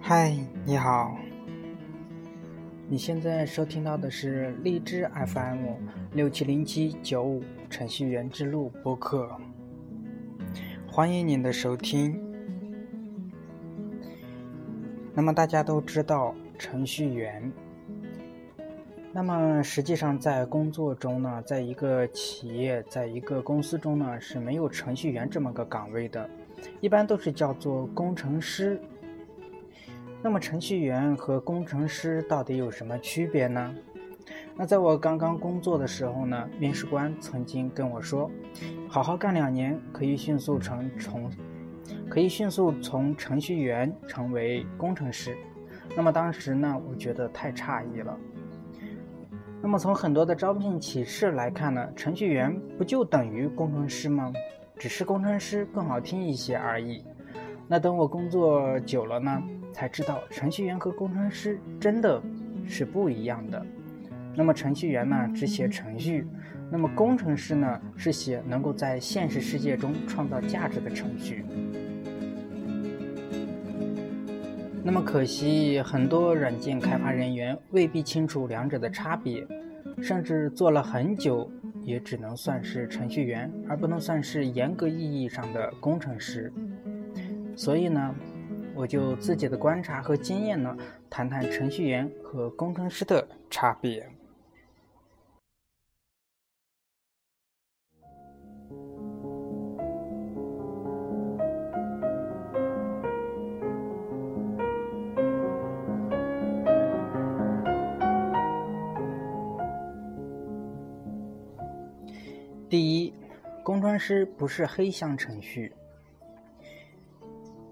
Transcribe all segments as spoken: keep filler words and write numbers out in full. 嗨，你好，你现在收听到的是荔枝 F M 六七零七九五程序员之路播客，欢迎您的收听。那么大家都知道程序员，那么实际上在工作中呢，在一个企业，在一个公司中呢，是没有程序员这么个岗位的，一般都是叫做工程师。那么程序员和工程师到底有什么区别呢？那在我刚刚工作的时候呢，面试官曾经跟我说，好好干两年可以迅速成从可以迅速从程序员成为工程师。那么当时呢，我觉得太诧异了。那么从很多的招聘启事来看呢，程序员不就等于工程师吗？只是工程师更好听一些而已。那等我工作久了呢，才知道程序员和工程师真的是不一样的。那么程序员呢，只写程序，那么工程师呢，是写能够在现实世界中创造价值的程序。那么可惜，很多软件开发人员未必清楚两者的差别，甚至做了很久也只能算是程序员，而不能算是严格意义上的工程师。所以呢，我就自己的观察和经验呢，谈谈程序员和工程师的差别。第一，工程师不是黑箱程序。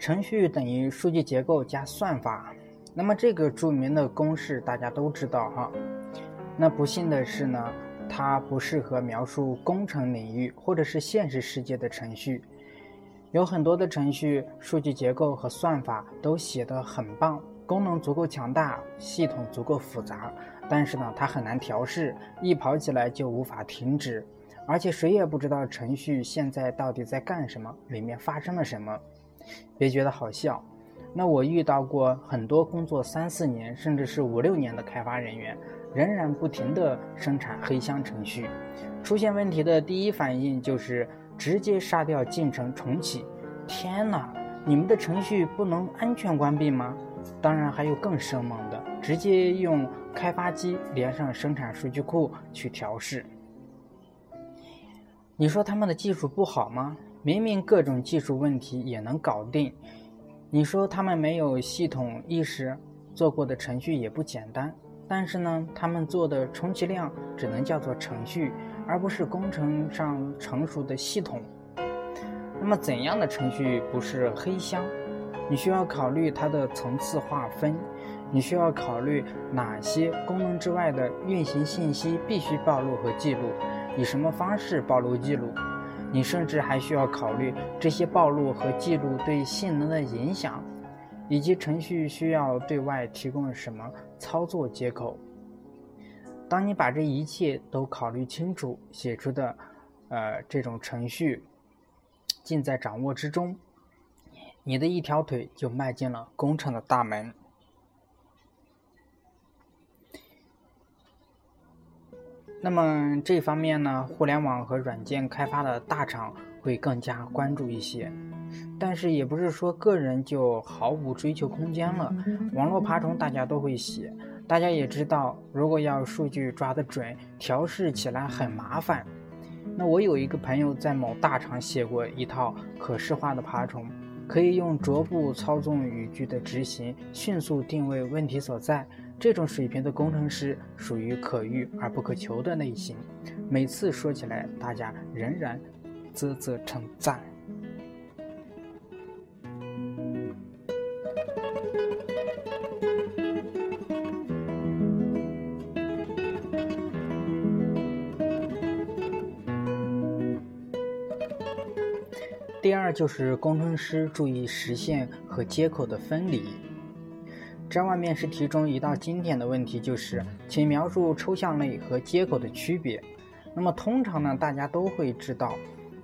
程序等于数据结构加算法，那么这个著名的公式大家都知道哈。那不幸的是呢，它不适合描述工程领域或者是现实世界的程序。有很多的程序，数据结构和算法都写得很棒，功能足够强大，系统足够复杂，但是呢，它很难调试，一跑起来就无法停止。而且谁也不知道程序现在到底在干什么，里面发生了什么。别觉得好笑，那我遇到过很多工作三四年甚至是五六年的开发人员，仍然不停地生产黑箱程序。出现问题的第一反应就是直接杀掉进程重启。天哪，你们的程序不能安全关闭吗？当然还有更生猛的，直接用开发机连上生产数据库去调试。你说他们的技术不好吗？明明各种技术问题也能搞定。你说他们没有系统意识，做过的程序也不简单，但是呢，他们做的充其量只能叫做程序，而不是工程上成熟的系统。那么怎样的程序不是黑箱？你需要考虑它的层次划分，你需要考虑哪些功能之外的运行信息必须暴露和记录，以什么方式暴露记录。你甚至还需要考虑这些暴露和记录对性能的影响，以及程序需要对外提供什么操作接口。当你把这一切都考虑清楚，写出的呃这种程序尽在掌握之中，你的一条腿就迈进了工程的大门。那么这方面呢，互联网和软件开发的大厂会更加关注一些，但是也不是说个人就毫无追求空间了。网络爬虫大家都会写，大家也知道，如果要数据抓得准，调试起来很麻烦。那我有一个朋友在某大厂写过一套可视化的爬虫，可以用桌布操纵语句的执行，迅速定位问题所在。这种水平的工程师属于可遇而不可求的类型，每次说起来大家仍然啧啧称赞。第第二就是工程师注意实现和接口的分离。Java 面试题中一道经典的问题就是请描述抽象类和接口的区别。那么通常呢，大家都会知道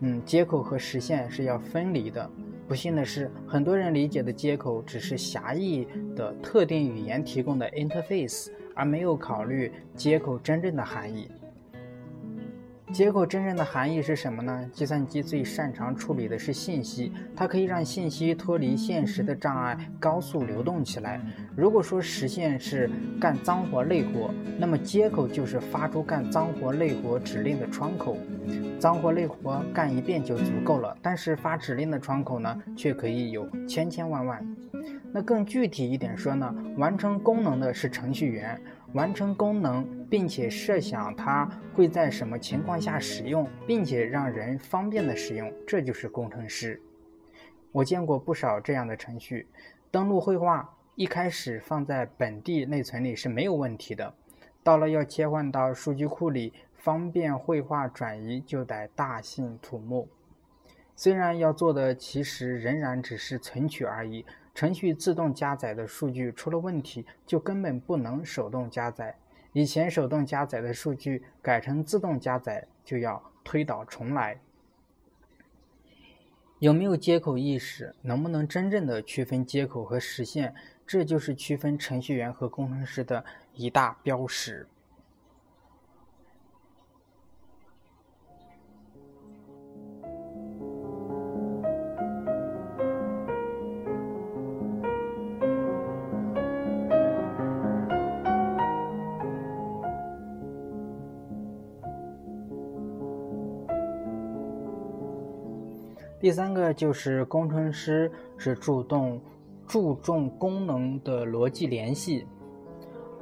嗯，接口和实现是要分离的。不幸的是，很多人理解的接口只是狭义的特定语言提供的 interface， 而没有考虑接口真正的含义。接口真正的含义是什么呢？计算机最擅长处理的是信息，它可以让信息脱离现实的障碍，高速流动起来。如果说实现是干脏活累活，那么接口就是发出干脏活累活指令的窗口。脏活累活干一遍就足够了，但是发指令的窗口呢，却可以有千千万万。那更具体一点说呢，完成功能的是程序员，完成功能并且设想它会在什么情况下使用，并且让人方便的使用，这就是工程师。我见过不少这样的程序，登录绘画一开始放在本地内存里是没有问题的，到了要切换到数据库里方便绘画转移，就得大兴土木。虽然要做的其实仍然只是存取而已，程序自动加载的数据出了问题，就根本不能手动加载。以前手动加载的数据改成自动加载，就要推倒重来。有没有接口意识，能不能真正的区分接口和实现，这就是区分程序员和工程师的一大标识。第三个就是工程师是注重注重功能的逻辑联系。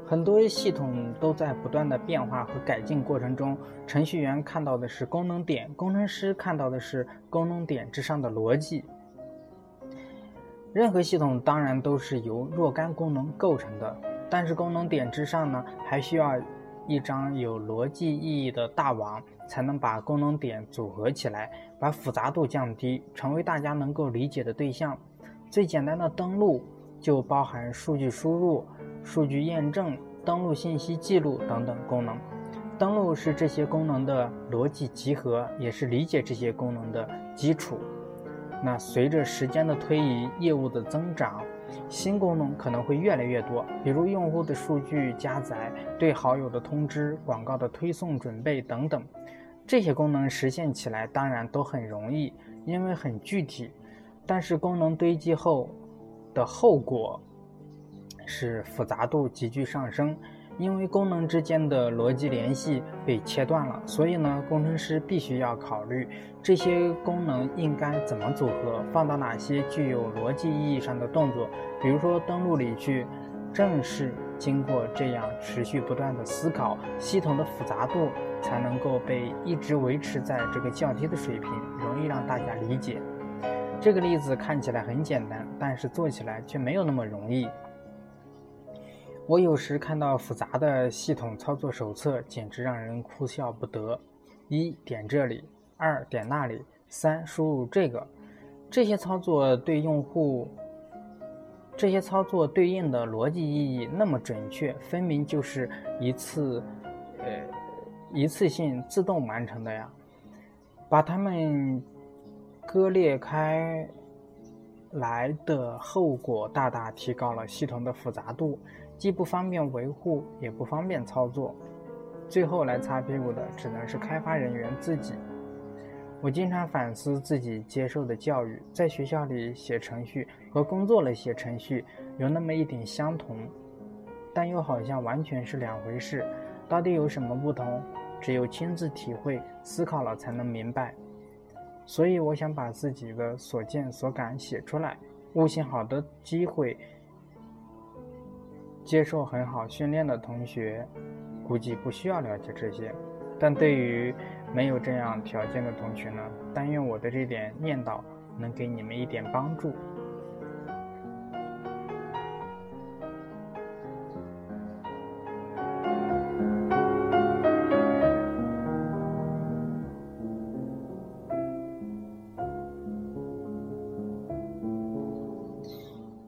很多系统都在不断的变化和改进过程中，程序员看到的是功能点，工程师看到的是功能点之上的逻辑。任何系统当然都是由若干功能构成的，但是功能点之上呢，还需要一张有逻辑意义的大网，才能把功能点组合起来，把复杂度降低，成为大家能够理解的对象。最简单的登录就包含数据输入、数据验证、登录信息记录等等功能。登录是这些功能的逻辑集合，也是理解这些功能的基础。那随着时间的推移，业务的增长，新功能可能会越来越多，比如用户的数据加载、对好友的通知、广告的推送准备等等。这些功能实现起来当然都很容易，因为很具体，但是功能堆积后的后果是复杂度急剧上升，因为功能之间的逻辑联系被切断了。所以呢，工程师必须要考虑这些功能应该怎么组合，放到哪些具有逻辑意义上的动作，比如说登录里去。正是经过这样持续不断的思考，系统的复杂度才能够被一直维持在这个较低的水平，容易让大家理解。这个例子看起来很简单，但是做起来却没有那么容易。我有时看到复杂的系统操作手册，简直让人哭笑不得。一点这里，二点那里，三输入这个，这些操作对用户，这些操作对应的逻辑意义那么准确，分明就是一次，呃，一次性自动完成的呀。把它们割裂开来的后果大大提高了系统的复杂度。既不方便维护，也不方便操作，最后来擦屁股的只能是开发人员自己。我经常反思自己接受的教育，在学校里写程序和工作里写程序有那么一点相同，但又好像完全是两回事。到底有什么不同？只有亲自体会、思考了才能明白。所以我想把自己的所见所感写出来，悟性好的机会。接受很好训练的同学估计不需要了解这些，但对于没有这样条件的同学呢，但愿我的这点念叨能给你们一点帮助。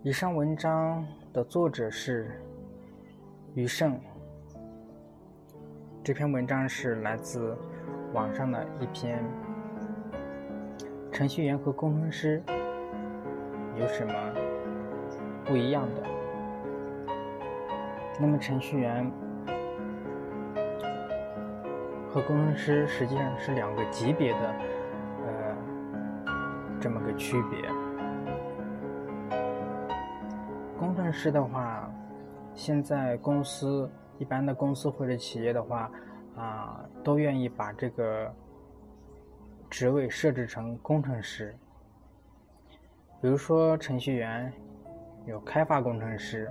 以上文章的作者是余胜，这篇文章是来自网上的一篇程序员和工程师有什么不一样的。那么程序员和工程师实际上是两个级别的呃，这么个区别。工程师的话，现在公司一般的公司或者企业的话啊、呃，都愿意把这个职位设置成工程师。比如说程序员有开发工程师，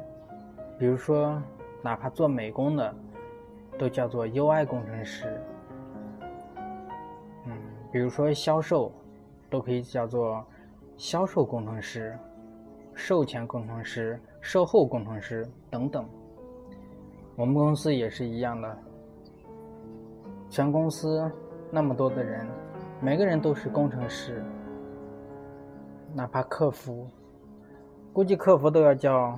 比如说哪怕做美工的都叫做 U I 工程师，嗯，比如说销售都可以叫做销售工程师、售前工程师、售后工程师等等。我们公司也是一样的，全公司那么多的人，每个人都是工程师，哪怕客服，估计客服都要叫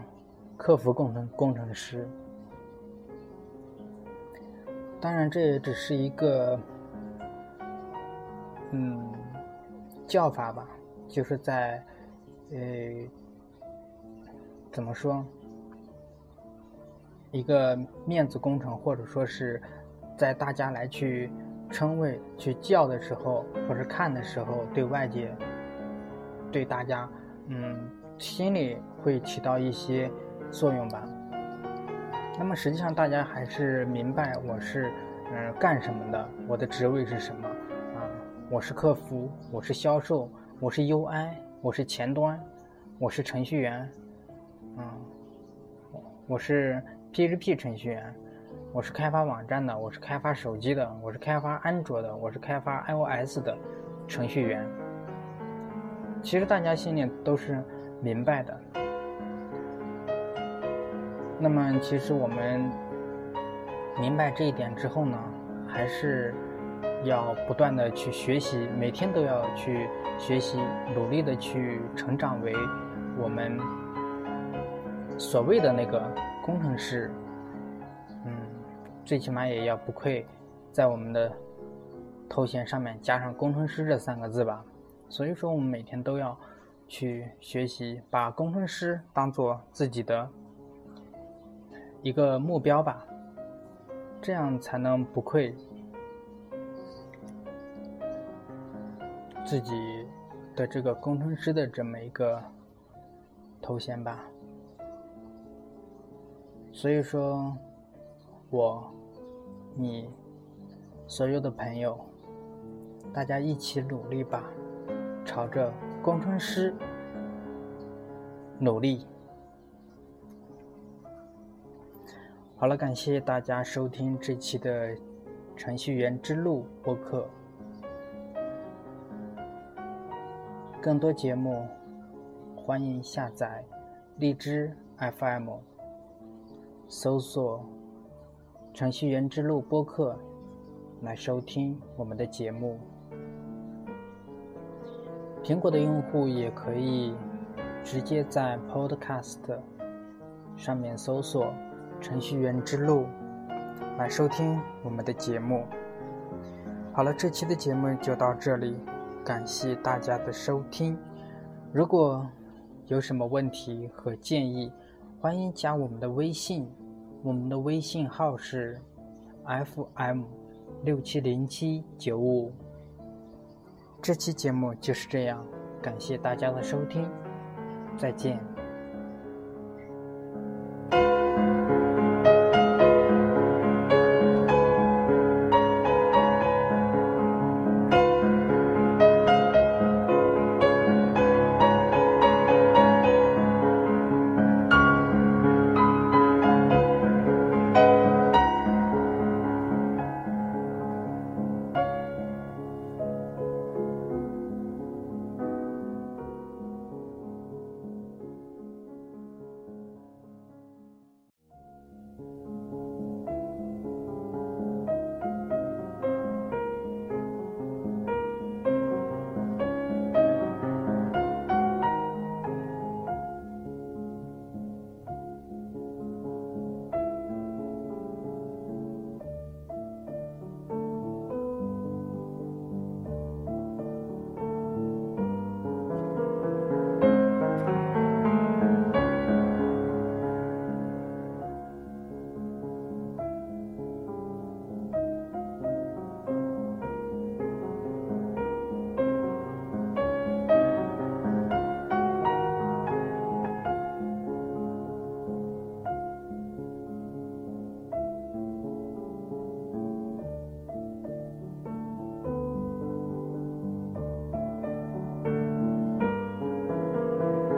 客服工程工程师。当然这也只是一个嗯叫法吧，就是在呃怎么说，一个面子工程，或者说是在大家来去称谓去叫的时候，或者看的时候，对外界对大家嗯心里会起到一些作用吧。那么实际上大家还是明白我是嗯、呃、干什么的，我的职位是什么啊、呃、我是客服，我是销售，我是 U I， 我是前端，我是程序员，嗯，我是 P H P 程序员，我是开发网站的，我是开发手机的，我是开发安卓的，我是开发 iOS 的程序员。其实大家心里都是明白的。那么其实我们明白这一点之后呢，还是要不断的去学习，每天都要去学习，努力的去成长为我们所谓的那个工程师。嗯，最起码也要不愧在我们的头衔上面加上工程师这三个字吧。所以说我们每天都要去学习，把工程师当作自己的一个目标吧，这样才能不愧自己的这个工程师的这么一个头衔吧。所以说我你所有的朋友，大家一起努力吧，朝着工程师努力。好了，感谢大家收听这期的《程序员之路》播客。更多节目，欢迎下载荔枝 F M， 搜索“程序员之路”播客来收听我们的节目。苹果的用户也可以直接在 Podcast 上面搜索程序员之路来收听我们的节目。好了，这期的节目就到这里，感谢大家的收听。如果有什么问题和建议，欢迎加我们的微信，我们的微信号是 F M 六七零七九五。这期节目就是这样，感谢大家的收听，再见。